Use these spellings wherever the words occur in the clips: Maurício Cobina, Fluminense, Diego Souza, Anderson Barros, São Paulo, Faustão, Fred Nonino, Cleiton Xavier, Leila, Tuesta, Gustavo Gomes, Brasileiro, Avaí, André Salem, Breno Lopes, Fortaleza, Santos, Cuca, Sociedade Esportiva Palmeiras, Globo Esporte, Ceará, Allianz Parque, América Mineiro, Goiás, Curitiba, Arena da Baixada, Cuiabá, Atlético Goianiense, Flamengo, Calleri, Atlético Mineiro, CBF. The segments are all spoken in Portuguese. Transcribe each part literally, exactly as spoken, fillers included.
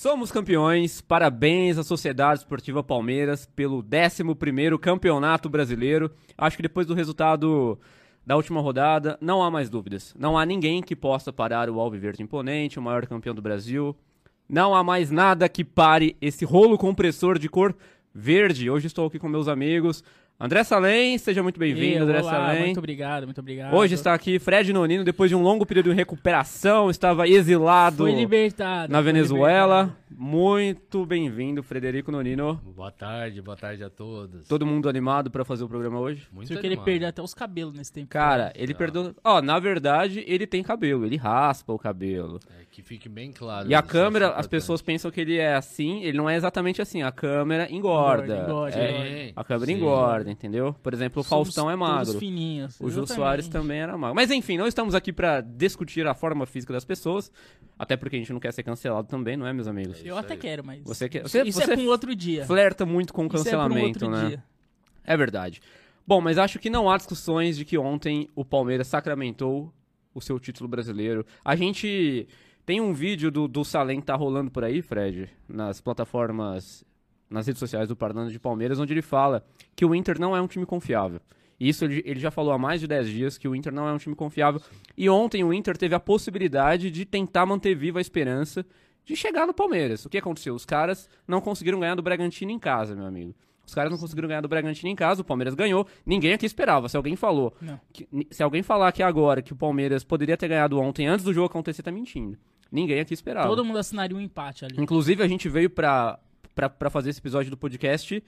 Somos campeões, parabéns à Sociedade Esportiva Palmeiras pelo décimo primeiro Campeonato Brasileiro. Acho que depois do resultado da última rodada, não há mais dúvidas. Não há ninguém que possa parar o Alviverde Imponente, o maior campeão do Brasil. Não há mais nada que pare esse rolo compressor de cor verde. Hoje estou aqui com meus amigos. André Salem, seja muito bem-vindo, André Salem. Muito obrigado, muito obrigado. Hoje está aqui Fred Nonino, depois de um longo período de recuperação, estava exilado na Venezuela. Muito bem-vindo, Frederico Nonino. Boa tarde, boa tarde a todos. Todo mundo animado para fazer o programa hoje? Muito animado. Porque ele perdeu até os cabelos nesse tempo. Cara, ele perdeu... Ó, na verdade, ele tem cabelo, ele raspa o cabelo. É, que fique bem claro. E a câmera, as pessoas pensam que ele é assim, ele não é exatamente assim, a câmera engorda. Engorda, engorda. É, a câmera engorda. Entendeu? Por exemplo, o Somos Faustão é magro. Fininhos. O Jô Soares também era magro. Mas enfim, não estamos aqui para discutir a forma física das pessoas, até porque a gente não quer ser cancelado também, não é, meus amigos? Eu até quero, mas você quer... você, isso você é para um outro dia. Flerta muito com o cancelamento, é um né? Dia. É verdade. Bom, mas acho que não há discussões de que ontem o Palmeiras sacramentou o seu título brasileiro. A gente tem um vídeo do, do Salem que tá rolando por aí, Fred, nas plataformas... nas redes sociais do Parlando de Palmeiras, onde ele fala que o Inter não é um time confiável. Isso ele, ele já falou há mais de dez dias, que o Inter não é um time confiável. E ontem o Inter teve a possibilidade de tentar manter viva a esperança de chegar no Palmeiras. O que aconteceu? Os caras não conseguiram ganhar do Bragantino em casa, meu amigo. Os caras não conseguiram ganhar do Bragantino em casa, o Palmeiras ganhou. Ninguém aqui esperava. Se alguém falou, que, se alguém falar aqui agora que o Palmeiras poderia ter ganhado ontem, antes do jogo acontecer, tá mentindo. Ninguém aqui esperava. Todo mundo assinaria um empate ali. Inclusive a gente veio pra... para fazer esse episódio do podcast,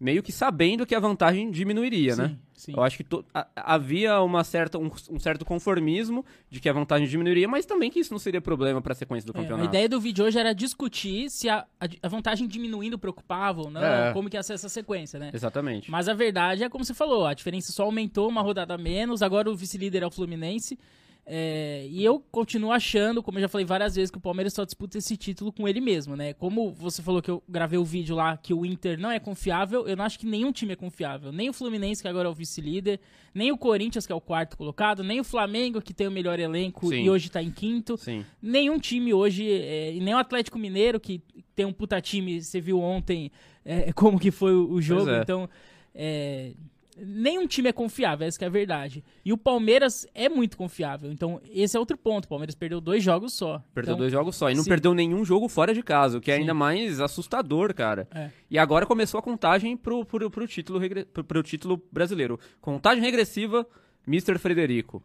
meio que sabendo que a vantagem diminuiria, sim, né? Sim. Eu acho que to, a, havia uma certa, um, um certo conformismo de que a vantagem diminuiria, mas também que isso não seria problema para a sequência do é, campeonato. A ideia do vídeo hoje era discutir se a, a, a vantagem diminuindo preocupava ou não, é. como que ia ser essa sequência, né? Exatamente. Mas a verdade é como você falou, a diferença só aumentou, uma rodada a menos, agora o vice-líder é o Fluminense. É, e eu continuo achando, como eu já falei várias vezes, que o Palmeiras só disputa esse título com ele mesmo, né? Como você falou que eu gravei o vídeo lá que o Inter não é confiável, eu não acho que nenhum time é confiável. Nem o Fluminense, que agora é o vice-líder, nem o Corinthians, que é o quarto colocado, nem o Flamengo, que tem o melhor elenco Sim. e hoje tá em quinto. Sim. Nenhum time hoje, é, nem o Atlético Mineiro, que tem um puta time, você viu ontem é, como que foi o, o jogo, é. então... É... Nenhum time é confiável, essa que é a verdade. E o Palmeiras é muito confiável. Então, esse é outro ponto. O Palmeiras perdeu dois jogos só. Perdeu então, dois jogos só. E não sim. perdeu nenhum jogo fora de casa, o que é sim. ainda mais assustador, cara. É. E agora começou a contagem pro, pro, pro, título regre... pro, pro título brasileiro. Contagem regressiva, mister Frederico.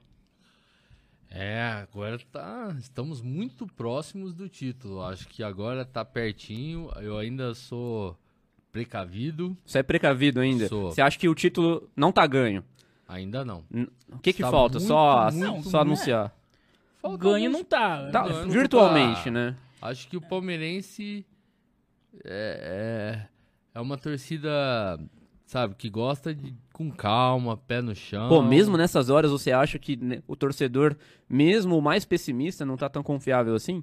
É, agora tá... Estamos muito próximos do título. Acho que agora tá pertinho. Eu ainda sou... precavido. Você é precavido ainda? Sou. Você acha que o título não tá ganho? Ainda não. O que que Está falta? Muito, só muito, só anunciar. É. Ganho não tá. tá ganho virtualmente, tá. né? Acho que o palmeirense é, é, é uma torcida, sabe, que gosta de com calma, pé no chão. Pô, mesmo nessas horas você acha que o torcedor, mesmo o mais pessimista, não tá tão confiável assim?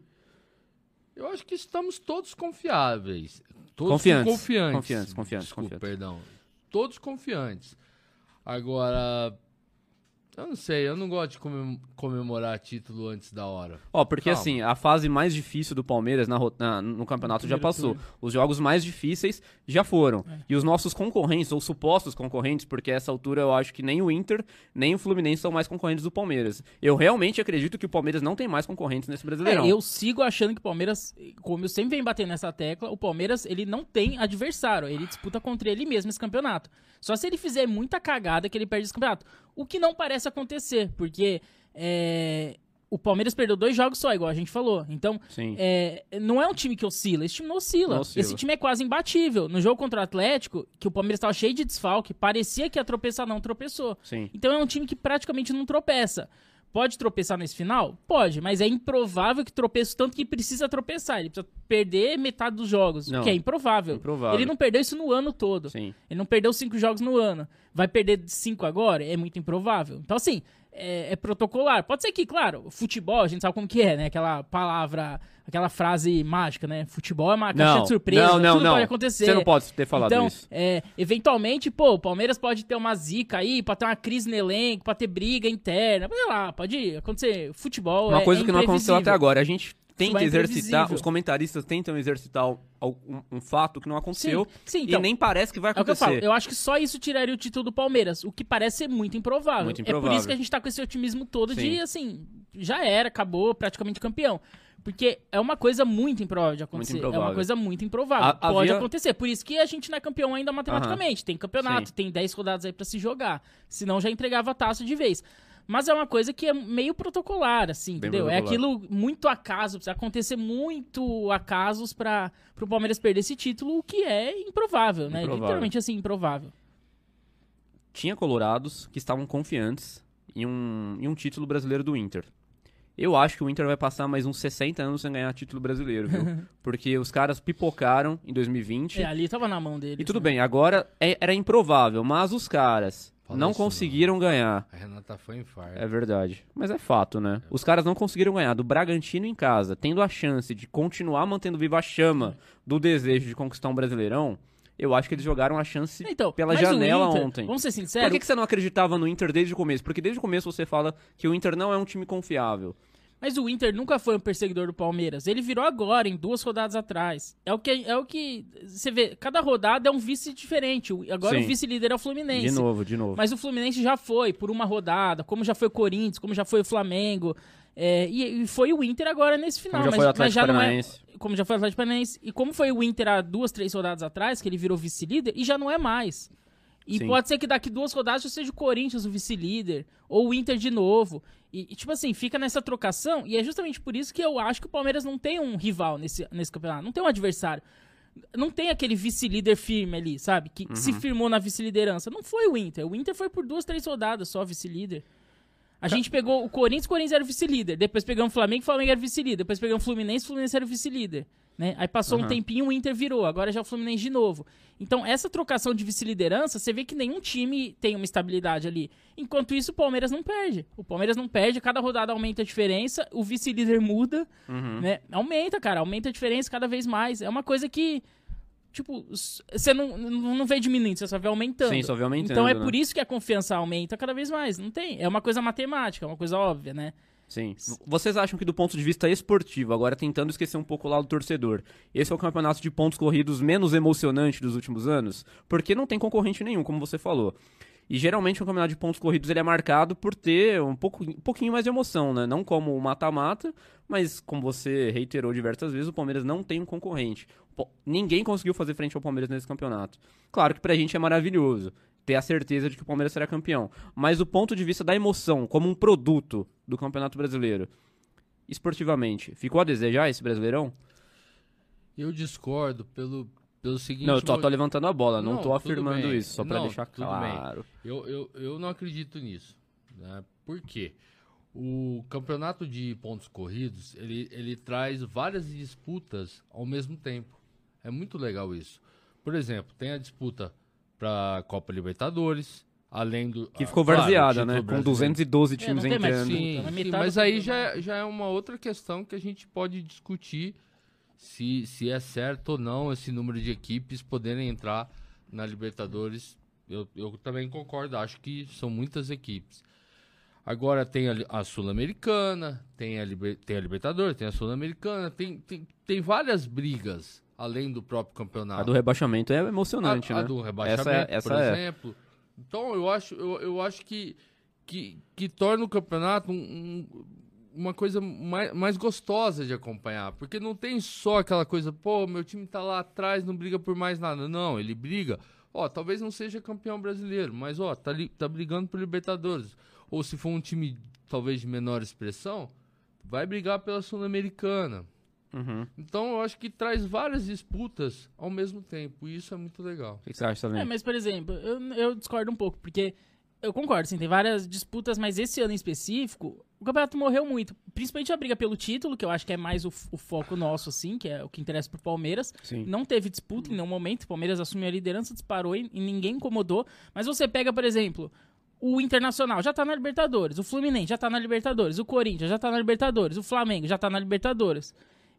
Eu acho que estamos todos confiáveis. Todos confiantes. Confiantes, confiantes. confiantes Desculpa, confiantes. perdão. Todos confiantes. Agora, eu não sei, eu não gosto de comemorar título antes da hora. Ó, oh, porque Calma. assim, a fase mais difícil do Palmeiras na, na, no campeonato no já passou. Turno. Os jogos mais difíceis já foram. É. E os nossos concorrentes, ou supostos concorrentes, porque a essa altura eu acho que nem o Inter, nem o Fluminense são mais concorrentes do Palmeiras. Eu realmente acredito que o Palmeiras não tem mais concorrentes nesse Brasileirão. É, eu sigo achando que o Palmeiras, como eu sempre venho batendo nessa tecla, o Palmeiras, ele não tem adversário. Ele disputa contra ele mesmo esse campeonato. Só se ele fizer muita cagada que ele perde esse campeonato. O que não parece acontecer, porque é, o Palmeiras perdeu dois jogos só, igual a gente falou. Então, é, não é um time que oscila, esse time não oscila. não oscila. Esse time é quase imbatível. No jogo contra o Atlético, que o Palmeiras estava cheio de desfalque, parecia que ia tropeçar, não tropeçou. Sim. Então é um time que praticamente não tropeça. Pode tropeçar nesse final? Pode, mas é improvável que tropeço tanto que precisa tropeçar. Ele precisa perder metade dos jogos, não, que é improvável. improvável. Ele não perdeu isso no ano todo. Sim. Ele não perdeu cinco jogos no ano. Vai perder cinco agora? É muito improvável. Então, assim, é, é protocolar. Pode ser que, claro, futebol, a gente sabe como que é, né? Aquela palavra, aquela frase mágica, né? Futebol é uma caixa não, de surpresa, não, não, tudo não. pode acontecer. Você não pode ter falado então, isso. Então, é, eventualmente, pô, o Palmeiras pode ter uma zica aí, pode ter uma crise no elenco, pode ter briga interna, sei lá, pode acontecer. Futebol uma é Uma coisa é que não aconteceu até agora, a gente tem que exercitar, os comentaristas tentam exercitar um, um fato que não aconteceu, sim, sim, então, e nem parece que vai acontecer. É o que eu falo, eu acho que só isso tiraria o título do Palmeiras, o que parece ser muito improvável. Muito improvável. É por isso que a gente tá com esse otimismo todo, sim, de, assim, já era, acabou, praticamente campeão. Porque é uma coisa muito improvável de acontecer. É uma coisa muito improvável. A, Pode havia... acontecer. Por isso que a gente não é campeão ainda matematicamente. Uhum. Tem campeonato, sim, tem dez rodadas aí pra se jogar. Senão já entregava a taça de vez. Mas é uma coisa que é meio protocolar, assim, bem, entendeu? Protocolar. É aquilo muito acaso. Precisa acontecer muito acasos pra, pro Palmeiras perder esse título, o que é improvável, né? Improvável. Literalmente, assim, improvável. Tinha colorados que estavam confiantes em um, em um título brasileiro do Inter. Eu acho que o Inter vai passar mais uns sessenta anos sem ganhar título brasileiro, viu? Porque os caras pipocaram em dois mil e vinte. É, ali tava na mão deles. E tudo, né, bem, agora é, era improvável, mas os caras Fala não conseguiram não. ganhar. A Renata foi infarto. É verdade, mas é fato, né? É. Os caras não conseguiram ganhar do Bragantino em casa, tendo a chance de continuar mantendo viva a chama do desejo de conquistar um Brasileirão. Eu acho que eles jogaram a chance então, pela janela Inter, ontem. Vamos ser sinceros. Por que, que você não acreditava no Inter desde o começo? Porque desde o começo você fala que o Inter não é um time confiável. Mas o Inter nunca foi um perseguidor do Palmeiras. Ele virou agora, em duas rodadas atrás. É o que, é o que você vê, cada rodada é um vice diferente. Agora, sim, o vice-líder é o Fluminense. De novo, de novo. Mas o Fluminense já foi por uma rodada, como já foi o Corinthians, como já foi o Flamengo. É, e, e foi o Inter agora nesse final. Como já mas, foi o Atlético Paranaense. É, como já foi o Atlético Paranaense. E como foi o Inter há duas, três rodadas atrás, que ele virou vice-líder, e já não é mais. E, sim, pode ser que daqui duas rodadas já seja o Corinthians o vice-líder, ou o Inter de novo. E, e, tipo assim, fica nessa trocação, e é justamente por isso que eu acho que o Palmeiras não tem um rival nesse, nesse campeonato, não tem um adversário. Não tem aquele vice-líder firme ali, sabe? Que, uhum, que se firmou na vice-liderança. Não foi o Inter. O Inter foi por duas, três rodadas só vice-líder. A gente pegou o Corinthians, o Corinthians era o vice-líder. Depois pegamos o Flamengo, o Flamengo era o vice-líder. Depois pegamos o Fluminense, o Fluminense era o vice-líder. Né? Aí passou, uhum, um tempinho, o Inter virou. Agora já é o Fluminense de novo. Então, essa trocação de vice-liderança, você vê que nenhum time tem uma estabilidade ali. Enquanto isso, o Palmeiras não perde. O Palmeiras não perde, cada rodada aumenta a diferença, o vice-líder muda. Uhum. Né? Aumenta, cara, aumenta a diferença cada vez mais. É uma coisa que... Tipo, você não, não vê diminuindo, você só vê aumentando. Sim, só vê aumentando. Então é, né, por isso que a confiança aumenta cada vez mais. Não tem. É uma coisa matemática, é uma coisa óbvia, né? Sim. Vocês acham que do ponto de vista esportivo, agora tentando esquecer um pouco o lado do torcedor, esse é o campeonato de pontos corridos menos emocionante dos últimos anos? Porque não tem concorrente nenhum, como você falou. E geralmente o campeonato de pontos corridos ele é marcado por ter um, pouco, um pouquinho mais de emoção, né? Não como o mata-mata, mas como você reiterou diversas vezes, o Palmeiras não tem um concorrente. Pô, ninguém conseguiu fazer frente ao Palmeiras nesse campeonato. Claro que pra gente é maravilhoso ter a certeza de que o Palmeiras será campeão, mas do ponto de vista da emoção, como um produto do Campeonato Brasileiro, esportivamente, ficou a desejar esse Brasileirão? Eu discordo pelo... Pelo seguinte, não, eu só tô levantando a bola, não, não tô afirmando bem, isso, só pra não, deixar claro. Eu, eu, eu não acredito nisso. Né? Por quê? O campeonato de pontos corridos, ele, ele traz várias disputas ao mesmo tempo. É muito legal isso. Por exemplo, tem a disputa pra Copa Libertadores, além do... Que ficou claro, varzeada, né? Com duzentos e doze times é, entrando. Mais, sim, sim, sim, mas aí já, já é uma outra questão que a gente pode discutir. Se, se é certo ou não esse número de equipes poderem entrar na Libertadores, eu, eu também concordo, acho que são muitas equipes. Agora tem a, a Sul-Americana, tem a, tem a Libertadores, tem a Sul-Americana, tem, tem, tem várias brigas além do próprio campeonato. A do rebaixamento é emocionante, a, né? A do rebaixamento, essa é, essa por é. exemplo. Então eu acho, eu, eu acho que, que, que torna o campeonato um... um uma coisa mais, mais gostosa de acompanhar, porque não tem só aquela coisa, pô, meu time tá lá atrás, não briga por mais nada. Não, ele briga, ó, talvez não seja campeão brasileiro, mas ó, tá, li, tá brigando por Libertadores. Ou se for um time, talvez, de menor expressão, vai brigar pela Sul-Americana. Uhum. Então, eu acho que traz várias disputas ao mesmo tempo, e isso é muito legal. O que você acha também? É, mas, por exemplo, eu, eu discordo um pouco, porque... Eu concordo, sim, tem várias disputas, mas esse ano em específico, o campeonato morreu muito. Principalmente a briga pelo título, que eu acho que é mais o, o foco nosso, assim, que é o que interessa pro Palmeiras. Sim. Não teve disputa em nenhum momento, o Palmeiras assumiu a liderança, disparou e, e ninguém incomodou. Mas você pega, por exemplo, o Internacional já tá na Libertadores, o Fluminense já tá na Libertadores, o Corinthians já tá na Libertadores, o Flamengo já tá na Libertadores.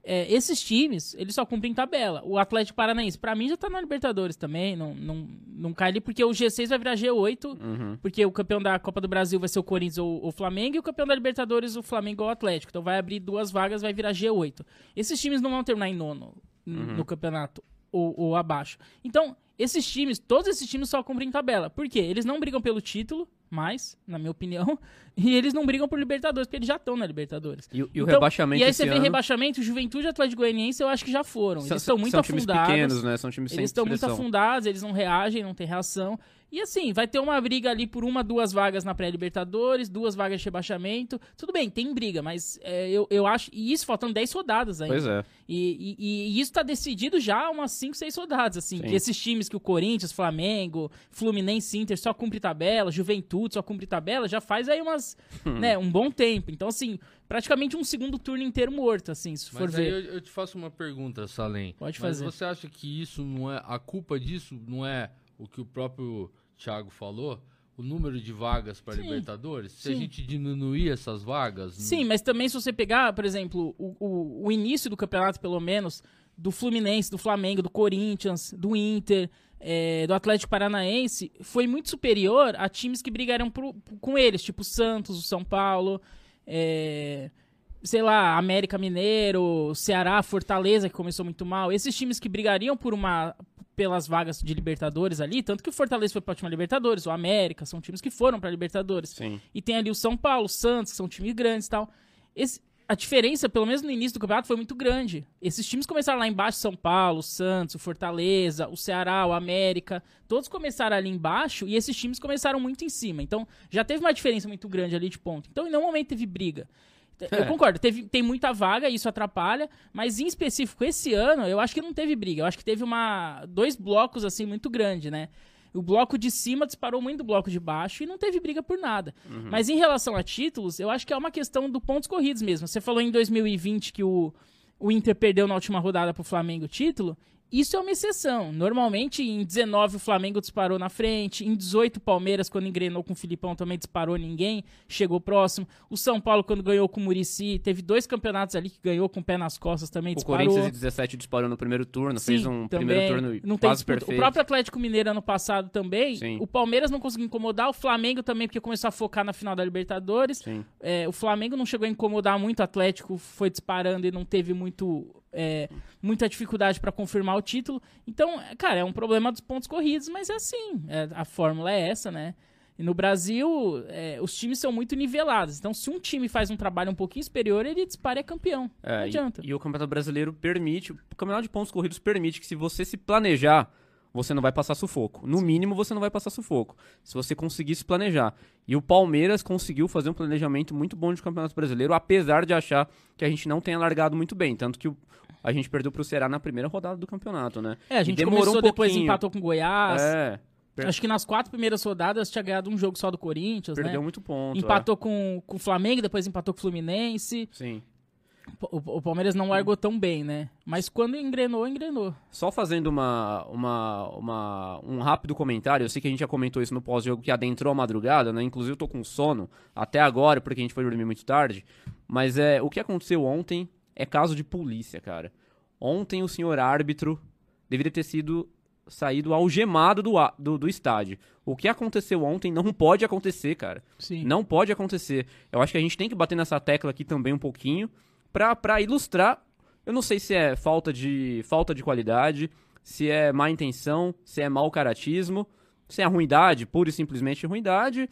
É, esses times, eles só cumprem tabela. O Atlético Paranaense, pra mim, já tá na Libertadores também. Não, não, não cai ali, porque o G seis vai virar G oito. Uhum. Porque o campeão da Copa do Brasil vai ser o Corinthians ou o Flamengo. E o campeão da Libertadores, o Flamengo ou o Atlético. Então vai abrir duas vagas, vai virar G oito. Esses times não vão terminar em nono uhum. no campeonato ou, ou abaixo. Então, esses times, todos esses times só cumprem tabela. Por quê? Eles não brigam pelo título. Mais, na minha opinião, e eles não brigam por Libertadores, porque eles já estão na Libertadores. E, e então, o rebaixamento. E aí você vê ano... rebaixamento, Juventude e Atlético Goianiense, eu acho que já foram. Eles estão muito são afundados. São times pequenos, né? São times sem Eles estão muito afundados, eles não reagem, não tem reação. E assim, vai ter uma briga ali por uma, duas vagas na pré-Libertadores, duas vagas de rebaixamento. Tudo bem, tem briga, mas é, eu, eu acho... E isso faltando dez rodadas ainda. Pois é. E, e, e isso tá decidido já umas cinco, seis rodadas, assim. Que esses times que o Corinthians, Flamengo, Fluminense, Inter só cumpre tabela, Juventude só cumpre tabela, já faz aí umas... né, um bom tempo. Então, assim, praticamente um segundo turno inteiro morto, assim, se mas for ver. Eu, eu te faço uma pergunta, Salem. Pode fazer. Mas você acha que isso não é... A culpa disso não é... o que o próprio Thiago falou, o número de vagas para Libertadores, se sim. a gente diminuir essas vagas... Sim, não... mas também se você pegar, por exemplo, o, o, o início do campeonato, pelo menos, do Fluminense, do Flamengo, do Corinthians, do Inter, é, do Atlético Paranaense, foi muito superior a times que brigaram pro, com eles, tipo o Santos, o São Paulo... É... sei lá, América Mineiro, Ceará, Fortaleza, que começou muito mal. Esses times que brigariam por uma, pelas vagas de Libertadores ali, tanto que o Fortaleza foi para a última Libertadores, o América, são times que foram para Libertadores. Sim. E tem ali o São Paulo, o Santos, que são times grandes e tal. Esse, a diferença, pelo menos no início do campeonato, foi muito grande. Esses times começaram lá embaixo, São Paulo, o Santos, o Fortaleza, o Ceará, o América, todos começaram ali embaixo e esses times começaram muito em cima. Então, já teve uma diferença muito grande ali de ponto. Então, em nenhum momento teve briga. Eu é. concordo, teve, tem muita vaga, isso atrapalha, mas em específico esse ano eu acho que não teve briga, eu acho que teve uma, dois blocos assim muito grandes, né? O bloco de cima disparou muito do bloco de baixo e não teve briga por nada. Uhum. Mas em relação a títulos, eu acho que é uma questão do pontos corridos mesmo. Você falou em dois mil e vinte que o, o Inter perdeu na última rodada pro Flamengo o título, isso é uma exceção. Normalmente em dezenove o Flamengo disparou na frente, em dezoito o Palmeiras, quando engrenou com o Filipão, também disparou ninguém, chegou próximo. O São Paulo, quando ganhou com o Muricy, teve dois campeonatos ali que ganhou com o pé nas costas, também o disparou. O Corinthians em dezessete disparou no primeiro turno, sim, fez um também, primeiro turno não quase tem perfeito. O próprio Atlético Mineiro ano passado também, sim. O Palmeiras não conseguiu incomodar, o Flamengo também, porque começou a focar na final da Libertadores. É, o Flamengo não chegou a incomodar muito, o Atlético foi disparando e não teve muito... É, muita dificuldade para confirmar o título. Então, cara, é um problema dos pontos corridos, mas é assim, é, a fórmula é essa, né? E no Brasil, é, os times são muito nivelados. Então, se um time faz um trabalho um pouquinho superior, ele dispara e é campeão. É, não adianta. E, e o Campeonato Brasileiro permite, o Campeonato de Pontos Corridos permite que se você se planejar, você não vai passar sufoco. No mínimo, você não vai passar sufoco. Se você conseguir se planejar. E o Palmeiras conseguiu fazer um planejamento muito bom de Campeonato Brasileiro, apesar de achar que a gente não tenha largado muito bem. Tanto que o a gente perdeu pro Ceará na primeira rodada do campeonato, né? É, a gente demorou começou, um depois empatou com o Goiás. É. Per... Acho que nas quatro primeiras rodadas tinha ganhado um jogo só do Corinthians, perdeu né? muito ponto. Empatou é. com, com o Flamengo, depois empatou com o Fluminense. Sim. O, o Palmeiras não largou tão bem, né? Mas quando engrenou, engrenou. Só fazendo uma, uma, uma, um rápido comentário, eu sei que a gente já comentou isso no pós-jogo que adentrou a madrugada, né? Inclusive eu tô com sono até agora, porque a gente foi dormir muito tarde. Mas é, o que aconteceu ontem... É caso de polícia, cara. Ontem o senhor árbitro deveria ter sido saído algemado do, do, do estádio. O que aconteceu ontem não pode acontecer, cara. Sim. Não pode acontecer. Eu acho que a gente tem que bater nessa tecla aqui também um pouquinho pra, pra ilustrar. Eu não sei se é falta de, falta de qualidade, se é má intenção, se é mau caratismo, se é ruindade, pura e simplesmente ruindade.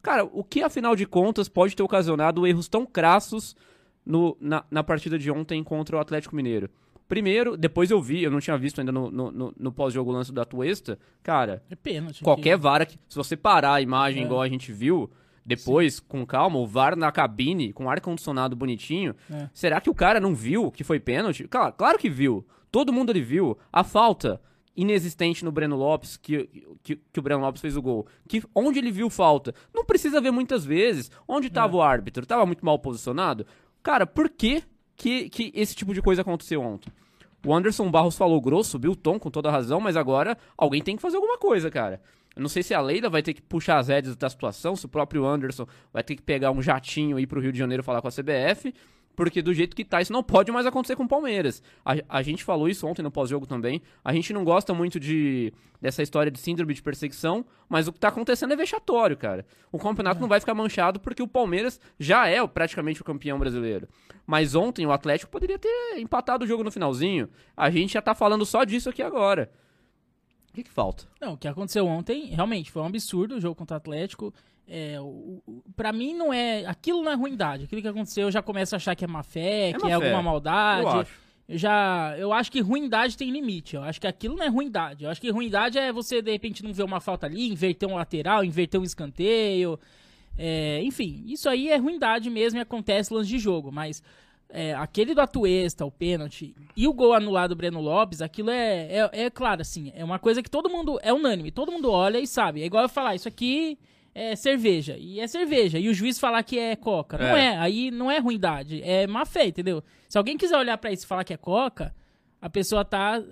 Cara, o que afinal de contas pode ter ocasionado erros tão crassos No, na, na partida de ontem contra o Atlético Mineiro? Primeiro, depois eu vi, eu não tinha visto ainda no, no, no, no pós-jogo o lance da Tuesta, cara, é pênalti, qualquer que... vara, que, se você parar a imagem é. igual a gente viu, depois, sim, com calma, o V A R na cabine, com ar-condicionado bonitinho, é. será que o cara não viu que foi pênalti? Claro, claro que viu, todo mundo ele viu, a falta inexistente no Breno Lopes, que, que, que o Breno Lopes fez o gol. Que, onde ele viu falta? Não precisa ver muitas vezes, onde estava é. o árbitro? Estava muito mal posicionado? Cara, por que, que que esse tipo de coisa aconteceu ontem? O Anderson Barros falou grosso, subiu o tom com toda a razão, mas agora alguém tem que fazer alguma coisa, cara. Eu não sei se a Leila vai ter que puxar as rédeas da situação, se o próprio Anderson vai ter que pegar um jatinho e ir pro Rio de Janeiro falar com a C B F, porque do jeito que tá, isso não pode mais acontecer com o Palmeiras. A, a gente falou isso ontem no pós-jogo também, a gente não gosta muito de, dessa história de síndrome de perseguição, mas o que tá acontecendo é vexatório, cara. O campeonato é. não vai ficar manchado porque o Palmeiras já é praticamente o campeão brasileiro. Mas ontem o Atlético poderia ter empatado o jogo no finalzinho, a gente já tá falando só disso aqui agora. O que que falta? Não, o que aconteceu ontem, realmente, foi um absurdo o jogo contra o Atlético. É, o, o, pra mim não é, aquilo não é ruindade, aquilo que aconteceu eu já começo a achar que é má fé, é que má é fé. alguma maldade, eu, acho. eu já, eu acho que ruindade tem limite, eu acho que aquilo não é ruindade, eu acho que ruindade é você de repente não ver uma falta ali, inverter um lateral, inverter um escanteio, é, enfim, isso aí é ruindade mesmo e acontece lance de jogo, mas é, aquele do Tuesta, o pênalti e o gol anulado do Breno Lopes, aquilo é, é, é claro, assim, é uma coisa que todo mundo, é unânime, todo mundo olha e sabe, é igual eu falar, isso aqui... é cerveja, e é cerveja, e o juiz falar que é coca, não é, é. aí não é ruindade, é má fé, entendeu? Se alguém quiser olhar pra isso e falar que é coca, a pessoa tá,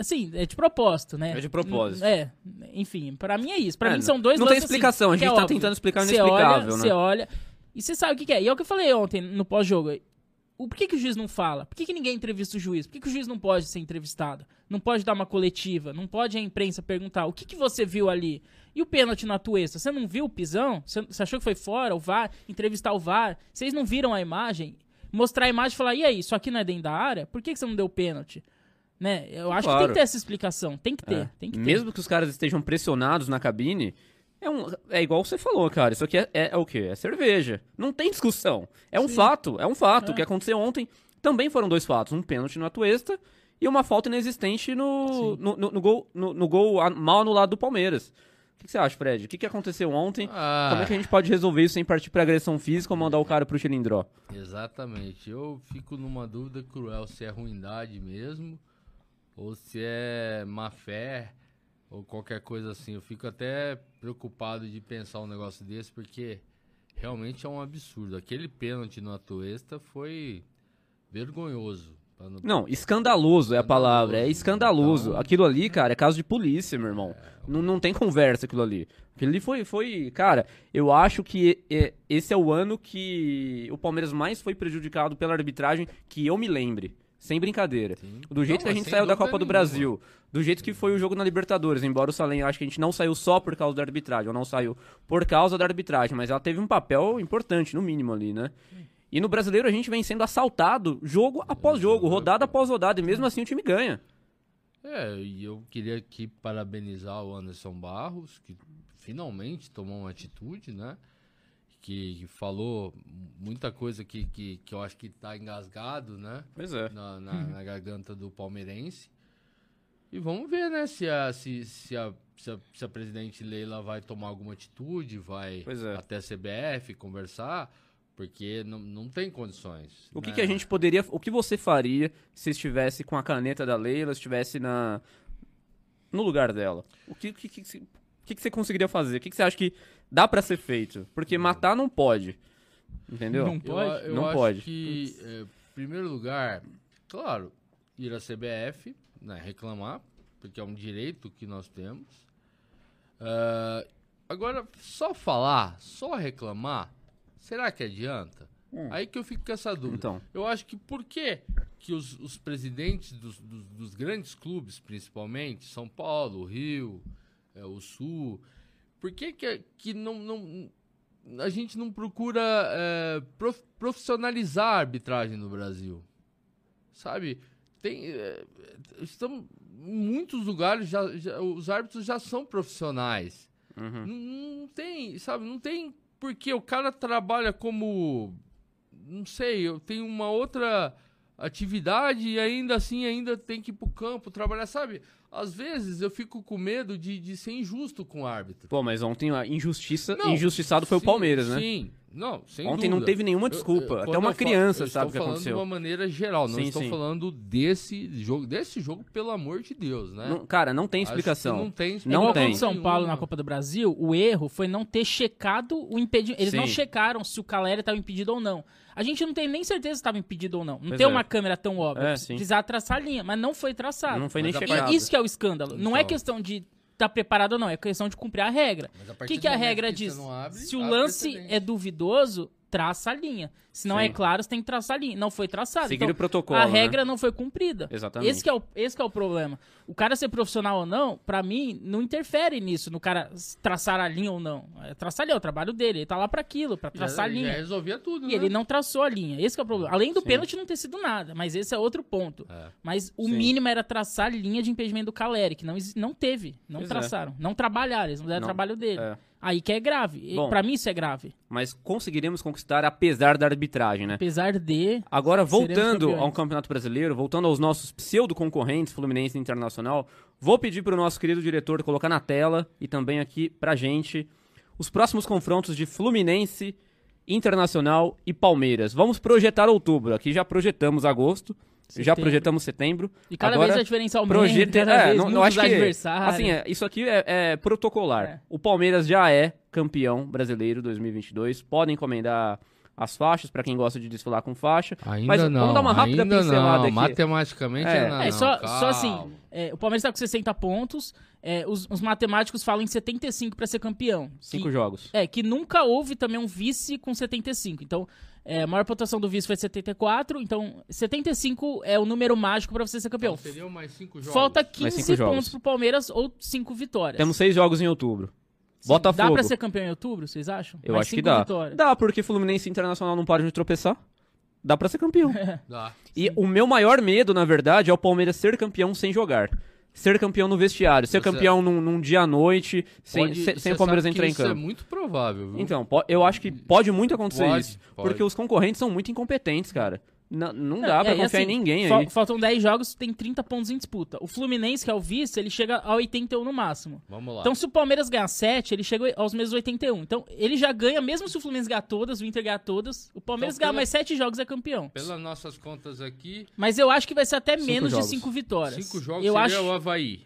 assim, é de propósito, né? É de propósito. É, enfim, pra mim é isso, pra é, mim são dois não lances... Não tem explicação, assim, a gente é tá óbvio. tentando explicar o inexplicável, olha, né? Você olha, e você sabe o que, que é, e é o que eu falei ontem no pós-jogo, o, por que, que o juiz não fala? Por que, que ninguém entrevista o juiz? Por que, que o juiz não pode ser entrevistado? Não pode dar uma coletiva, não pode a imprensa perguntar o que, que você viu ali? E o pênalti na Tuesta? Você não viu o pisão? Você achou que foi fora? O V A R? Entrevistar o V A R? Vocês não viram a imagem? Mostrar a imagem e falar, e aí, isso aqui não é dentro da área? Por que, que você não deu o pênalti? Né? Eu acho claro. que tem que ter essa explicação. Tem que ter. É. Tem que ter. Mesmo que os caras estejam pressionados na cabine, é, um, é igual você falou, cara. Isso aqui é, é, é o quê? É cerveja. Não tem discussão. É um Sim. fato. É um fato. É. O que aconteceu ontem também foram dois fatos. Um pênalti na Tuesta e uma falta inexistente no, no, no, no, gol, no, no gol mal anulado do Palmeiras. O que você acha, Fred? O que, que aconteceu ontem? Ah. Como é que a gente pode resolver isso sem partir para agressão física ou mandar o cara pro xilindró? Exatamente. Eu fico numa dúvida cruel se é ruindade mesmo ou se é má fé ou qualquer coisa assim. Eu fico até preocupado de pensar um negócio desse porque realmente é um absurdo. Aquele pênalti no Tuesta foi vergonhoso. Não, não, escandaloso é a palavra, é escandaloso. Aquilo ali, cara, é caso de polícia, meu irmão. Não, não tem conversa aquilo ali. Aquilo ali foi, foi, cara, eu acho que esse é o ano que o Palmeiras mais foi prejudicado pela arbitragem que eu me lembre. Sem brincadeira. Sim. Do jeito não, que a gente saiu da Copa nenhuma. do Brasil, do jeito que foi o jogo na Libertadores, embora o Salem acho que a gente não saiu só por causa da arbitragem, ou não saiu por causa da arbitragem, mas ela teve um papel importante, no mínimo ali, né? E no Brasileiro a gente vem sendo assaltado jogo após jogo, rodada após rodada, e mesmo assim o time ganha. É, e eu queria aqui parabenizar o Anderson Barros, que finalmente tomou uma atitude, né? Que, que falou muita coisa que, que, que eu acho que tá engasgado, né? Pois é. Na, na, na garganta do palmeirense. E vamos ver, né, se a, se, se, a, se, a, se a presidente Leila vai tomar alguma atitude, vai pois é. até a C B F conversar... Porque não, não tem condições. O que, né? que a gente poderia... O que você faria se estivesse com a caneta da Leila, se estivesse na, no lugar dela? O que, que, que, que, que você conseguiria fazer? O que, que você acha que dá pra ser feito? Porque matar não pode. Entendeu? Não pode? Eu, eu não acho pode. que, em é, primeiro lugar, claro, ir à C B F, né, reclamar, porque é um direito que nós temos. Uh, agora, só falar, só reclamar... Será que adianta? Hum. Aí que eu fico com essa dúvida. Então. Eu acho que por que que os, os presidentes dos, dos, dos grandes clubes, principalmente, São Paulo, Rio, é, o Sul, por que que, que não, não, a gente não procura é, prof, profissionalizar a arbitragem no Brasil? Sabe? Tem, é, estamos, em muitos lugares já, já, os árbitros já são profissionais. Uhum. Não, não tem, sabe? Não tem... Porque o cara trabalha como, não sei, eu tenho uma outra atividade e ainda assim ainda tem que ir pro campo trabalhar, sabe? Às vezes eu fico com medo de, de ser injusto com o árbitro. Pô, mas ontem a injustiça, não, injustiçado foi sim, o Palmeiras, né? Sim, não, sem Ontem dúvida. não teve nenhuma desculpa, eu, eu, até uma criança sabe o que aconteceu. Estou falando de uma maneira geral, não sim, estou sim. falando desse jogo, desse jogo, pelo amor de Deus, né? Não, cara, não tem explicação. Não tem explicação. Não tem. Em São Paulo, na Copa do Brasil, o erro foi não ter checado o impedimento. Eles sim. não checaram se o Calleri estava impedido ou não. A gente não tem nem certeza se estava impedido ou não. Não pois tem é. uma câmera tão óbvia, é, precisava traçar a linha, mas não foi traçado. Não foi nem checado. Isso que é o escândalo. Não é questão de estar tá preparado ou não, é questão de cumprir a regra. O que, que a regra que diz? Abre, se o lance precedente. é duvidoso, traça a linha. Se não Sim. é claro, você tem que traçar a linha. Não foi traçado. Seguir então, o protocolo, a regra né? não foi cumprida. Exatamente. Esse que, é o, esse que é o problema. O cara ser profissional ou não, pra mim, não interfere nisso, no cara traçar a linha ou não. Traçar a linha é o trabalho dele. Ele tá lá pra aquilo, pra traçar já, a linha. Já resolvia tudo, né? E ele não traçou a linha. Esse que é o problema. Além do Sim. pênalti não ter sido nada, mas esse é outro ponto. É. Mas o Sim. mínimo era traçar a linha de impedimento do Calleri, que não, não teve. Não pois traçaram. É. Não trabalharam. Eles não deram não. trabalho dele. É. Aí que é grave. Bom, pra mim isso é grave. Mas conseguiremos conquistar apesar da arbitragem, né? Apesar de... Agora, voltando ao Campeonato Brasileiro, voltando aos nossos pseudo-concorrentes, Fluminense e Internacional, vou pedir pro nosso querido diretor colocar na tela e também aqui pra gente os próximos confrontos de Fluminense, Internacional e Palmeiras. Vamos projetar outubro. Aqui já projetamos agosto. Setembro. Já projetamos setembro. E cada Agora, vez a diferença aumenta, projeta... cada é, vez não, muitos acho que, adversários. Assim, é, isso aqui é, é protocolar. É. O Palmeiras já é campeão brasileiro dois mil e vinte e dois. Podem encomendar as faixas, pra quem gosta de desfilar com faixa. Ainda Mas não, vamos dar uma rápida ainda pincelada não. aqui. Matematicamente é, não, é só, só assim, é, o Palmeiras tá com sessenta pontos, é, os, os matemáticos falam em setenta e cinco pra ser campeão. Cinco que, jogos. É, que nunca houve também um vice com setenta e cinco, então... É, a maior pontuação do vice foi setenta e quatro, então setenta e cinco é o número mágico pra você ser campeão. Então, seriam mais cinco jogos. Falta quinze pontos pro Palmeiras ou cinco vitórias. Temos seis jogos em outubro. Sim, Botafogo. Dá pra ser campeão em outubro, vocês acham? Eu mais acho que dá. Vitórias. Dá, porque Fluminense e Internacional não param de tropeçar. Dá pra ser campeão. É. Dá. E Sim. o meu maior medo, na verdade, é o Palmeiras ser campeão sem jogar. Ser campeão no vestiário, ser você campeão num, num dia à noite, sem, pode, sem, sem o Palmeiras entrar em campo. Isso é muito provável, viu? Então, eu acho que pode muito acontecer pode, isso. Pode. Porque os concorrentes são muito incompetentes, cara. Não, não dá é, pra é, confiar assim, em ninguém fal, aí. Faltam dez jogos, tem trinta pontos em disputa. O Fluminense, que é o vice, ele chega a oitenta e um no máximo. Vamos lá. Então, se o Palmeiras ganhar sete, ele chega aos mesmos oitenta e um. Então, ele já ganha, mesmo se o Fluminense ganhar todas, o Inter ganhar todas, o Palmeiras então, ganha pela, mais sete jogos é campeão. Pelas nossas contas aqui... Mas eu acho que vai ser até menos jogos. de cinco vitórias. cinco jogos eu seria acho... o Avaí.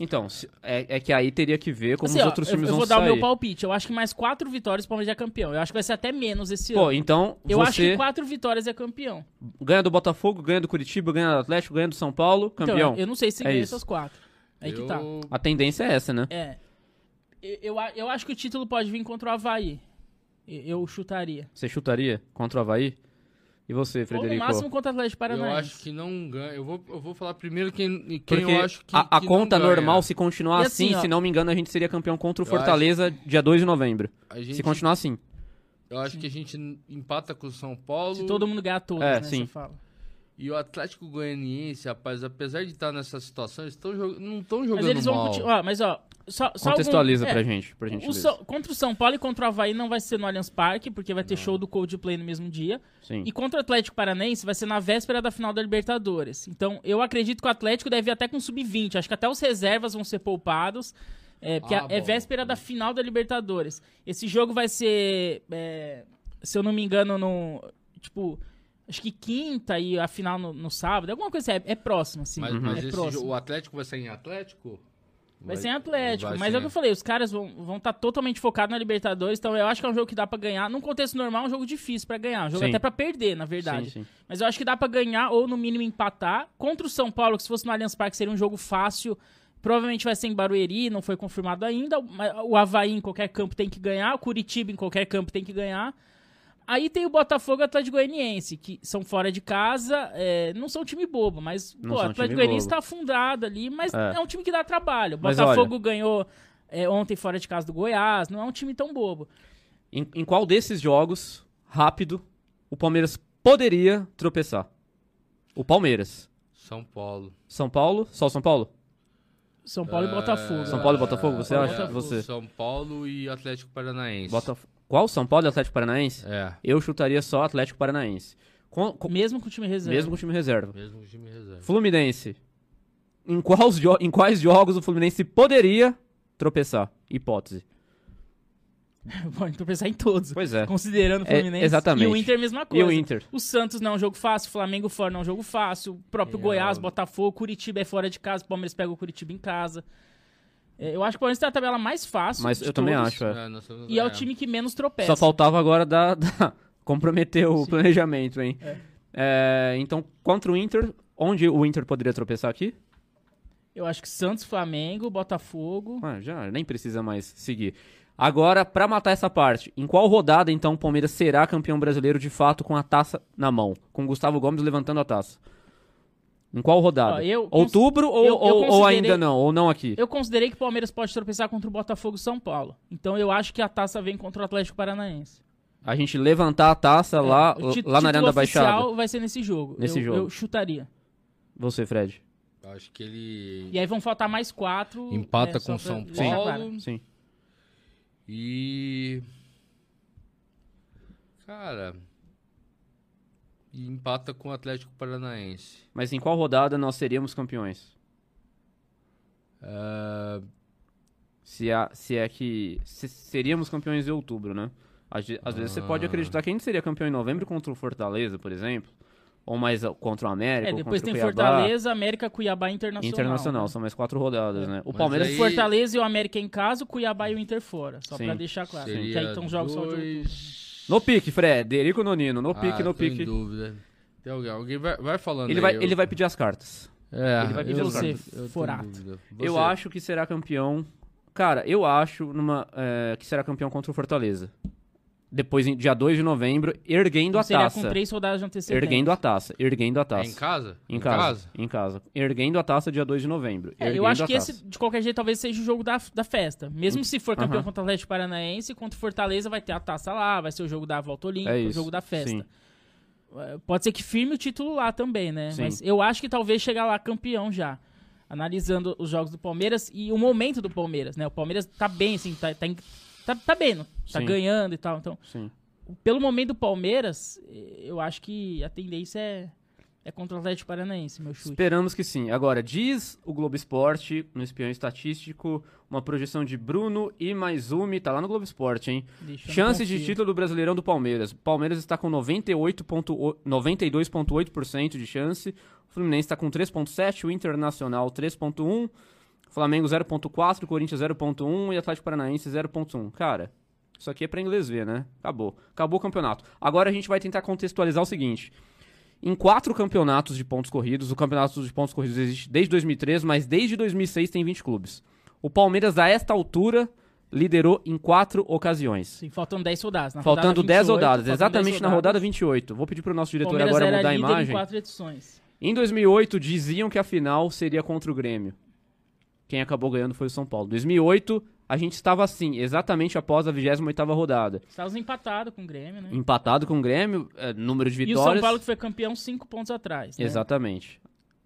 Então, é, é que aí teria que ver como assim, os ó, outros times vão sair. Eu vou dar sair. o meu palpite. Eu acho que mais quatro vitórias o Palmeiras é campeão. Eu acho que vai ser até menos esse Pô, ano. Então Eu você... acho que quatro vitórias é campeão. Ganha do Botafogo, ganha do Curitiba, ganha do Atlético, ganha do São Paulo, campeão. Então, eu não sei se é ganha isso. essas quatro. Aí eu... que tá. A tendência é essa, né? É. Eu, eu, eu acho que o título pode vir contra o Avaí. Eu chutaria. Você chutaria contra o Avaí? E você, Frederico? Ou no máximo contra o Atlético Paranaense. Eu acho que não ganha. Eu vou, eu vou falar primeiro quem, quem eu acho que. A, a que conta não ganha. normal, se continuar e assim, assim ó, se não me engano, a gente seria campeão contra o Fortaleza acho... dia dois de novembro. Gente, se continuar assim. Eu acho sim. que a gente empata com o São Paulo. Se todo mundo ganhar todos, é, né? Sim. Você fala. E o Atlético Goianiense, rapaz, apesar de estar nessa situação, eles tão jog... não estão jogando mal. Mas eles vão continuar. Ó, mas ó. Só, só Contextualiza algum... pra é, gente, pra gente o so... Contra o São Paulo e contra o Avaí não vai ser no Allianz Parque, porque vai ter não. show do Coldplay no mesmo dia. Sim. E contra o Atlético Paranaense vai ser na véspera da final da Libertadores. Então, eu acredito que o Atlético deve ir até com sub vinte. Acho que até os reservas vão ser poupados, é, porque ah, é bom. véspera da final da Libertadores. Esse jogo vai ser, é, se eu não me engano, no tipo... Acho que quinta e a final no, no sábado. Alguma coisa assim, é, é próximo, assim. Mas, mas é esse próximo. O Atlético vai ser em Atlético? Vai, vai ser em Atlético, mas ser... é o que eu falei, os caras vão estar vão tá totalmente focados na Libertadores, então eu acho que é um jogo que dá pra ganhar. Num contexto normal, é um jogo difícil pra ganhar, um jogo sim. até pra perder, na verdade. Sim, sim. Mas eu acho que dá pra ganhar ou, no mínimo, empatar. Contra o São Paulo, que se fosse no Allianz Parque, seria um jogo fácil. Provavelmente vai ser em Barueri, não foi confirmado ainda. O Avaí em qualquer campo tem que ganhar, o Curitiba em qualquer campo tem que ganhar. Aí tem o Botafogo e o Atlético Goianiense, que são fora de casa, é, não são time bobo, mas o Atlético Goianiense está afundado ali, mas é. é um time que dá trabalho. O Botafogo ganhou é, ontem fora de casa do Goiás, não é um time tão bobo. Em, em qual desses jogos, rápido, o Palmeiras poderia tropeçar? O Palmeiras. São Paulo. São Paulo? Só o São Paulo? São Paulo é... e Botafogo. São Paulo e Botafogo, você é... acha? Você. São Paulo e Atlético Paranaense. Botafogo. Qual? São Paulo e Atlético Paranaense? É. Eu chutaria só Atlético Paranaense. Com, com... Mesmo com o time reserva. Mesmo com o time reserva. Mesmo com o time reserva. Fluminense. Em, quais jo... em quais jogos o Fluminense poderia tropeçar? Hipótese. Pode tropeçar em todos. Pois é. Considerando o Fluminense. É, exatamente. E o Inter, mesma coisa. E o Inter. O Santos não é um jogo fácil, o Flamengo fora não é um jogo fácil, o próprio é. Goiás, Botafogo, Curitiba é fora de casa, o Palmeiras pega o Curitiba em casa. Eu acho que o Palmeiras tem a tabela mais fácil. Mas eu também acho. É. E é o time que menos tropeça. Só faltava agora da, da comprometer o Sim. planejamento, hein? É. É, então, contra o Inter, onde o Inter poderia tropeçar aqui? Eu acho que Santos, Flamengo, Botafogo... Ah, já nem precisa mais seguir. Agora, para matar essa parte, em qual rodada, então, o Palmeiras será campeão brasileiro de fato com a taça na mão? Com o Gustavo Gomes levantando a taça. Em qual rodada? Ah, eu Outubro cons... ou, eu, eu ou ainda não? Ou não aqui? Eu considerei que o Palmeiras pode tropeçar contra o Botafogo e São Paulo. Então eu acho que a taça vem contra o Atlético Paranaense. A gente levantar a taça é, lá, t- lá na Arena da Baixada? O título oficial vai ser nesse jogo. Nesse eu, jogo. Eu chutaria. Você, Fred? Acho que ele... E aí vão faltar mais quatro. Empata é, com São Paulo. Sim. Sim. E... Cara... E empata com o Atlético Paranaense. Mas em qual rodada nós seríamos campeões? Uh... Se, a, se é que... Se, seríamos campeões em outubro, né? Às, às uh... vezes você pode acreditar que a gente seria campeão em novembro contra o Fortaleza, por exemplo. Ou mais contra o América, é, depois tem Cuiabá. Fortaleza, América, Cuiabá e Internacional. Internacional, né? São mais quatro rodadas, é. né? O Mas Palmeiras... Aí... Fortaleza e o América em casa, o Cuiabá e o Inter fora. Só Sim. pra deixar claro. Seria que aí estão dois... jogos só de outubro. No pique, Frederico Nonino, no pique, ah, no pique. Sem dúvida. Tem alguém, alguém vai, vai falando ele aí. Vai, eu... Ele vai pedir as cartas. É, ele vai pedir eu as cartas. Eu, Você. eu acho que será campeão... Cara, eu acho numa, é, que será campeão contra o Fortaleza. Depois, dia dois de novembro, erguendo então, a taça. Seria com três rodadas de antecedência. Erguendo a taça, erguendo a taça. É em casa? Em, em casa, casa? Em casa. Erguendo a taça, dia dois de novembro. É, eu acho que taça. esse, de qualquer jeito, talvez seja o jogo da, da festa. Mesmo hum. se for campeão uh-huh. contra o Atlético Paranaense, contra o Fortaleza vai ter a taça lá, vai ser o jogo da volta olímpica, é o jogo da festa. Sim. Pode ser que firme o título lá também, né? Sim. Mas eu acho que talvez chegar lá campeão já. Analisando os jogos do Palmeiras e o momento do Palmeiras, né? O Palmeiras tá bem, assim, tá, tá em... Tá, tá bem, não? Tá Sim. ganhando e tal. Então, Sim. pelo momento do Palmeiras, eu acho que a tendência é, é contra o Atlético Paranaense, meu chute. Esperamos que sim. Agora, diz o Globo Esporte, no Espião Estatístico, uma projeção de Bruno e Maizumi, tá lá no Globo Esporte, hein? Chances de título do Brasileirão do Palmeiras. O Palmeiras está com noventa e oito, noventa e dois vírgula oito por cento de chance, o Fluminense está com três vírgula sete por cento, o Internacional três vírgula um por cento, Flamengo zero vírgula quatro, Corinthians zero vírgula um e Atlético Paranaense zero vírgula um. Cara, isso aqui é pra inglês ver, né? Acabou. Acabou o campeonato. Agora a gente vai tentar contextualizar o seguinte. Em quatro campeonatos de pontos corridos, o campeonato de pontos corridos existe desde dois mil e três, mas desde dois mil e seis tem vinte clubes. O Palmeiras, a esta altura, liderou em quatro ocasiões. Sim, faltando dez rodadas. Na faltando rodada vinte e oito, dez rodadas, exatamente dez rodadas. Na rodada vinte e oito. Vou pedir pro nosso diretor Palmeiras agora mudar a imagem. Palmeiras era líder em quatro edições. Em dois mil e oito, diziam que a final seria contra o Grêmio. Quem acabou ganhando foi o São Paulo. Em dois mil e oito, a gente estava assim, exatamente após a vigésima oitava rodada. Estávamos empatados com o Grêmio, né? Empatado com o Grêmio, é, número de vitórias. E o São Paulo que foi campeão cinco pontos atrás, né? Exatamente.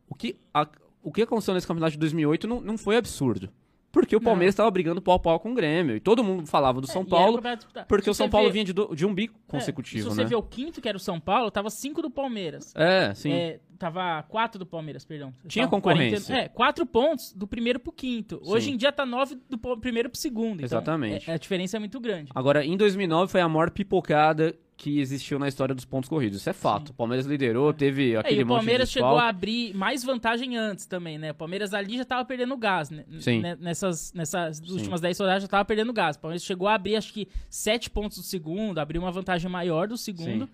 O que, a, o que aconteceu nesse campeonato de dois mil e oito não, não foi absurdo. Porque o Palmeiras estava brigando pau a pau com o Grêmio. E todo mundo falava do São é, Paulo, porque o São Paulo vê... vinha de, do, de um bico consecutivo, é, se você né? vê o quinto, que era o São Paulo, tava cinco do Palmeiras. É, sim. É, tava quatro do Palmeiras, perdão. Tinha concorrência. quarenta, é, quatro pontos do primeiro pro quinto. Sim. Hoje em dia tá nove do primeiro pro segundo. Então exatamente. É, a diferença é muito grande. Agora, em dois mil e nove foi a maior pipocada que existiu na história dos pontos corridos. Isso é fato. Sim. O Palmeiras liderou, teve aquele é, monte de... O Palmeiras chegou a abrir mais vantagem antes também, né? O Palmeiras ali já tava perdendo gás, né? Sim. Nessas, nessas Sim. últimas dez rodadas já tava perdendo gás. O Palmeiras chegou a abrir, acho que, sete pontos do segundo, abriu uma vantagem maior do segundo, Sim.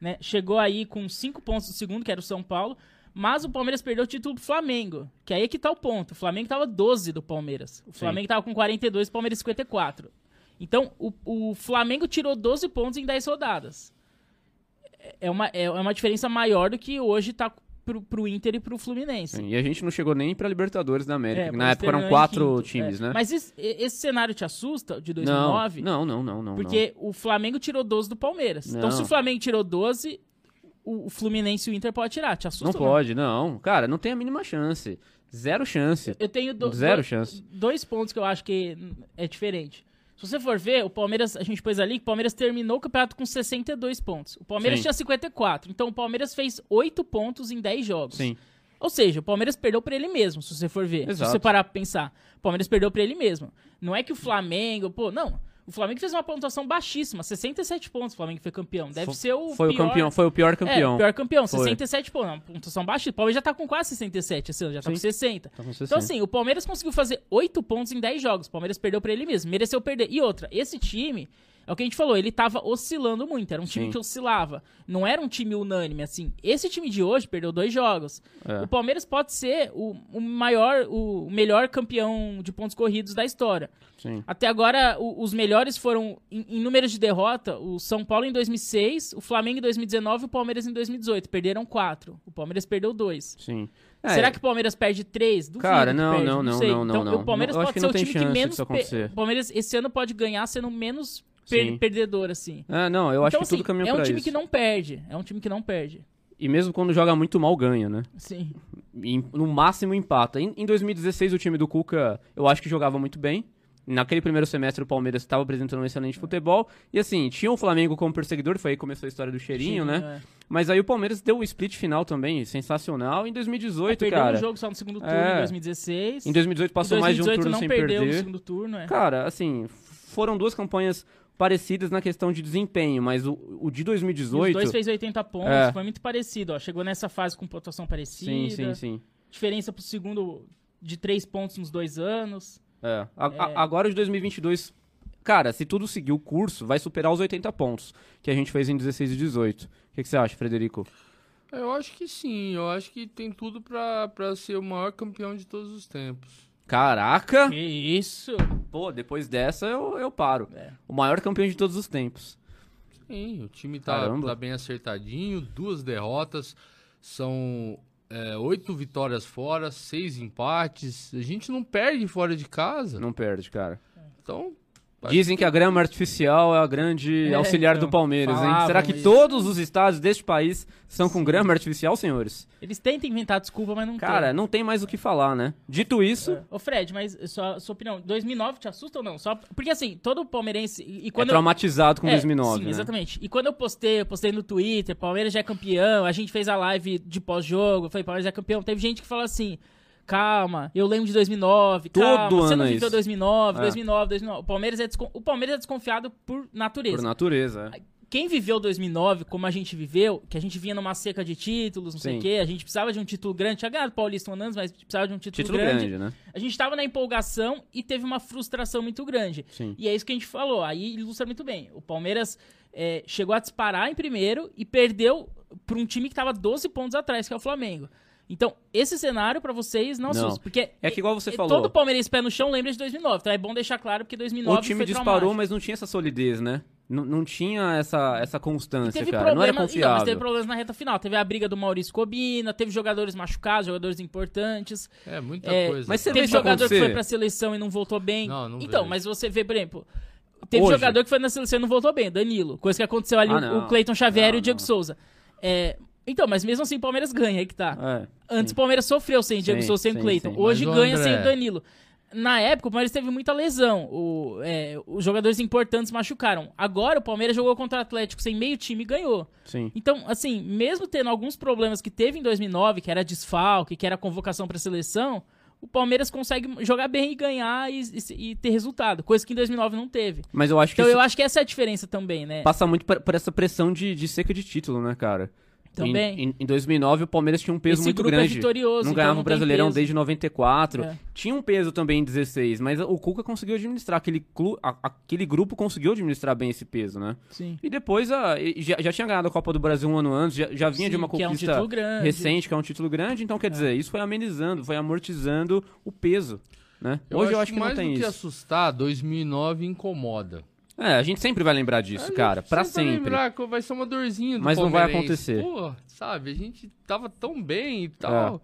né? Chegou aí com cinco pontos do segundo, que era o São Paulo, mas o Palmeiras perdeu o título pro Flamengo, que aí é que tá o ponto. O Flamengo tava doze do Palmeiras. O Flamengo Sim. tava com quarenta e dois, o Palmeiras cinquenta e quatro. Então, o, o Flamengo tirou doze pontos em dez rodadas. É uma, é uma diferença maior do que hoje tá pro, pro Inter e pro Fluminense. Sim, e a gente não chegou nem pra Libertadores da América, é, que na época eram quatro quinto, times, é. né? Mas esse, esse cenário te assusta, de dois mil e nove? Não, não, não. não porque não. o Flamengo tirou doze do Palmeiras. Não. Então, se o Flamengo tirou doze, o, o Fluminense e o Inter podem tirar. Te assusta? Não, não pode, não. Cara, não tem a mínima chance. Zero chance. Eu tenho do, Zero do, chance. dois pontos que eu acho que é diferente. Se você for ver, o Palmeiras, a gente pôs ali que o Palmeiras terminou o campeonato com sessenta e dois pontos. O Palmeiras Sim. tinha cinquenta e quatro. Então o Palmeiras fez oito pontos em dez jogos. Sim. Ou seja, o Palmeiras perdeu para ele mesmo, se você for ver. Exato. Se você parar pra pensar. O Palmeiras perdeu para ele mesmo. Não é que o Flamengo... Pô, não. O Flamengo fez uma pontuação baixíssima. sessenta e sete pontos o Flamengo foi campeão. Deve foi, ser o foi pior... O campeão, foi o pior campeão. É, o pior campeão. Foi. sessenta e sete pontos. Uma pontuação baixíssima. O Palmeiras já tá com quase sessenta e sete. Assim, já tá com sessenta. tá com sessenta. Então, assim, o Palmeiras conseguiu fazer oito pontos em dez jogos. O Palmeiras perdeu pra ele mesmo. Mereceu perder. E outra, esse time... É o que a gente falou, ele tava oscilando muito, era um time Sim. que oscilava. Não era um time unânime, assim. Esse time de hoje perdeu dois jogos. É. O Palmeiras pode ser o, o maior, o melhor campeão de pontos corridos da história. Sim. Até agora, o, os melhores foram, em, em números de derrota, o São Paulo em dois mil e seis, o Flamengo em dois mil e dezenove e o Palmeiras em dois mil e dezoito. Perderam quatro. O Palmeiras perdeu dois. Sim. É. Será que o Palmeiras perde três? Duvido. Cara, não, perde, não, não, não, sei. não, não, então, não. O Palmeiras eu pode ser o time que menos... Pe... O Palmeiras esse ano pode ganhar sendo menos per... perdedor, assim. Ah, não, eu então, acho que assim, tudo caminha pra isso. É um time isso. que não perde, é um time que não perde. E mesmo quando joga muito mal, ganha, né? Sim. E, no máximo, empata. Em, em dois mil e dezesseis, o time do Cuca, eu acho que jogava muito bem. Naquele primeiro semestre, o Palmeiras estava apresentando um excelente futebol. E assim, tinha o Flamengo como perseguidor, foi aí que começou a história do cheirinho, Sim, né? É. Mas aí o Palmeiras deu um split final também, sensacional. Em dois mil e dezoito, é, cara... Perdeu um jogo só no segundo turno, é. em dois mil e dezesseis. Em dois mil e dezoito passou em dois mil e dezoito, mais de um turno sem perder. Não perdeu no segundo turno, é. Cara, assim, foram duas campanhas parecidas na questão de desempenho, mas o, o de dois mil e dezoito... Os dois fez oitenta pontos, é. foi muito parecido, ó. Chegou nessa fase com pontuação parecida. Sim, sim, sim. Diferença pro segundo de três pontos nos dois anos... É. A, é. A, agora de dois mil e vinte e dois, cara, se tudo seguir o curso, vai superar os oitenta pontos que a gente fez em dezesseis e dezoito. O que, que você acha, Frederico? Eu acho que sim, eu acho que tem tudo pra, pra ser o maior campeão de todos os tempos. Caraca! Que isso! Pô, depois dessa eu, eu paro. É. O maior campeão de todos os tempos. Sim, o time tá, tá bem acertadinho, duas derrotas, são... É, oito vitórias fora, seis empates. A gente não perde fora de casa. Não perde, cara. Então... Dizem que a grama artificial é a grande é, auxiliar então, do Palmeiras, hein? Será que isso. todos os estádios deste país são Sim. com grama artificial, senhores? Eles tentam inventar desculpa, mas não cara, tem. Cara, não tem mais o que falar, né? Dito isso... É. Ô Fred, mas sua, sua opinião, dois mil e nove te assusta ou não? Só, porque assim, todo palmeirense... E quando é traumatizado eu... com é, dois mil e nove, sim, né? Exatamente. E quando eu postei, eu postei no Twitter, Palmeiras já é campeão, a gente fez a live de pós-jogo, falei, Palmeiras é campeão, teve gente que falou assim... Calma, eu lembro de dois mil e nove, Todo calma, ano você não viveu dois mil e nove, é. dois mil e nove, dois mil e nove. O Palmeiras, é descon... o Palmeiras é desconfiado por natureza. Por natureza, é. Quem viveu dois mil e nove, como a gente viveu, que a gente vinha numa seca de títulos, não Sim. sei o quê, a gente precisava de um título grande, tinha ganhado Paulista um ano, mas precisava de um título, título grande. grande né? A gente tava na empolgação e teve uma frustração muito grande. Sim. E é isso que a gente falou, aí ilustra muito bem. O Palmeiras é, chegou a disparar em primeiro e perdeu para um time que tava doze pontos atrás, que é o Flamengo. Então, esse cenário pra vocês não, não. assusta. Porque é que igual você todo falou. Todo palmeirense pé no chão lembra de dois mil e nove. Então é bom deixar claro porque dois mil e nove foi traumático. O time disparou, mas não tinha essa solidez, né? Não, não tinha essa, essa constância, teve cara. Problema, não era confiável. Não, mas teve problemas na reta final. Teve a briga do Maurício Cobina, teve jogadores machucados, jogadores importantes. É, muita é, coisa. Mas você teve jogador acontecer. que foi pra seleção e não voltou bem. Não, não então, vejo. Mas você vê, por exemplo... Teve Hoje. jogador que foi na seleção e não voltou bem. Danilo. Coisa que aconteceu ali, ah, o, o Cleiton Xavier não, e o Diego não. Souza. É... Então, mas mesmo assim o Palmeiras ganha, aí que tá. É, Antes o Palmeiras sofreu sem o Diego Souza, sem o Cleiton. Hoje mas ganha o André... sem o Danilo. Na época o Palmeiras teve muita lesão. O, é, os jogadores importantes machucaram. Agora o Palmeiras jogou contra o Atlético sem meio time e ganhou. Sim. Então, assim, mesmo tendo alguns problemas que teve em dois mil e nove, que era desfalque, que era convocação pra seleção, o Palmeiras consegue jogar bem e ganhar e, e, e ter resultado, coisa que em dois mil e nove não teve. Mas eu acho que então eu acho que essa é a diferença também, né? Passa muito por, por essa pressão de, de seca de título, né, cara? Também. Em, em dois mil e nove, o Palmeiras tinha um peso Esse muito grande. É vitorioso, não então ganhava o Brasileirão desde noventa e quatro. É. Tinha um peso também em dezesseis, mas o Cuca conseguiu administrar. Aquele, clu, a, aquele grupo conseguiu administrar bem esse peso, né? Sim. E depois, a, já, já tinha ganhado a Copa do Brasil um ano antes, já, já vinha Sim, de uma conquista que é um título recente, que é um título grande. Então, quer dizer, é. isso foi amenizando, foi amortizando o peso, né? Eu Hoje acho eu acho que mais não tem do isso. que assustar, dois mil e nove incomoda. É, a gente sempre vai lembrar disso, cara, pra sempre. Vai lembrar, vai ser uma dorzinha do Mas não vai acontecer. Pô, sabe, a gente tava tão bem e tal,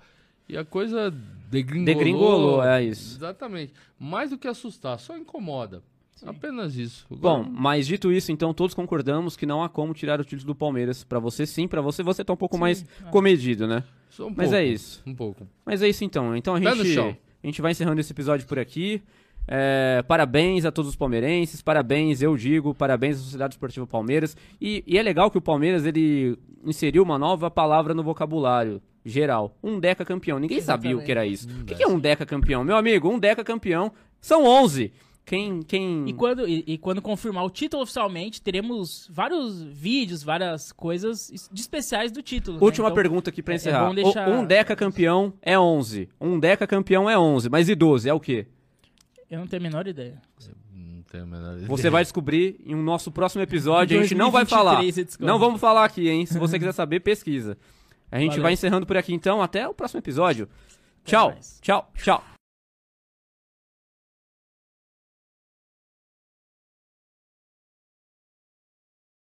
é. e a coisa degringolou. Degringolou, é isso. Exatamente. Mais do que assustar, só incomoda. Sim. Apenas isso. Agora... Bom, mas dito isso, então, todos concordamos que não há como tirar o título do Palmeiras. Pra você sim, pra você, você tá um pouco sim, mais é. comedido, né? Só um mas pouco, é isso. Um pouco. Mas é isso então. Então a gente, Pé no chão. A gente vai encerrando esse episódio por aqui. É, parabéns a todos os palmeirenses, parabéns, eu digo, parabéns à Sociedade Esportiva Palmeiras. E, e é legal que o Palmeiras ele inseriu uma nova palavra no vocabulário geral: um decacampeão. Ninguém Exatamente. sabia o que era isso. O que, que é um decacampeão? Meu amigo, um decacampeão são onze. Quem, quem... E, quando, e, e quando confirmar o título oficialmente, teremos vários vídeos, várias coisas de especiais do título. Última né? então, pergunta aqui pra encerrar: é bom deixar... um decacampeão é onze. Um decacampeão é onze, mas e doze é o quê? Eu não tenho a menor ideia. Não tenho a menor ideia. Você vai descobrir em um nosso próximo episódio. A gente não vai falar. Não vamos falar aqui, hein? Se você quiser saber, pesquisa. A gente Valeu. Vai encerrando por aqui, então. Até o próximo episódio. Tchau, tchau, tchau.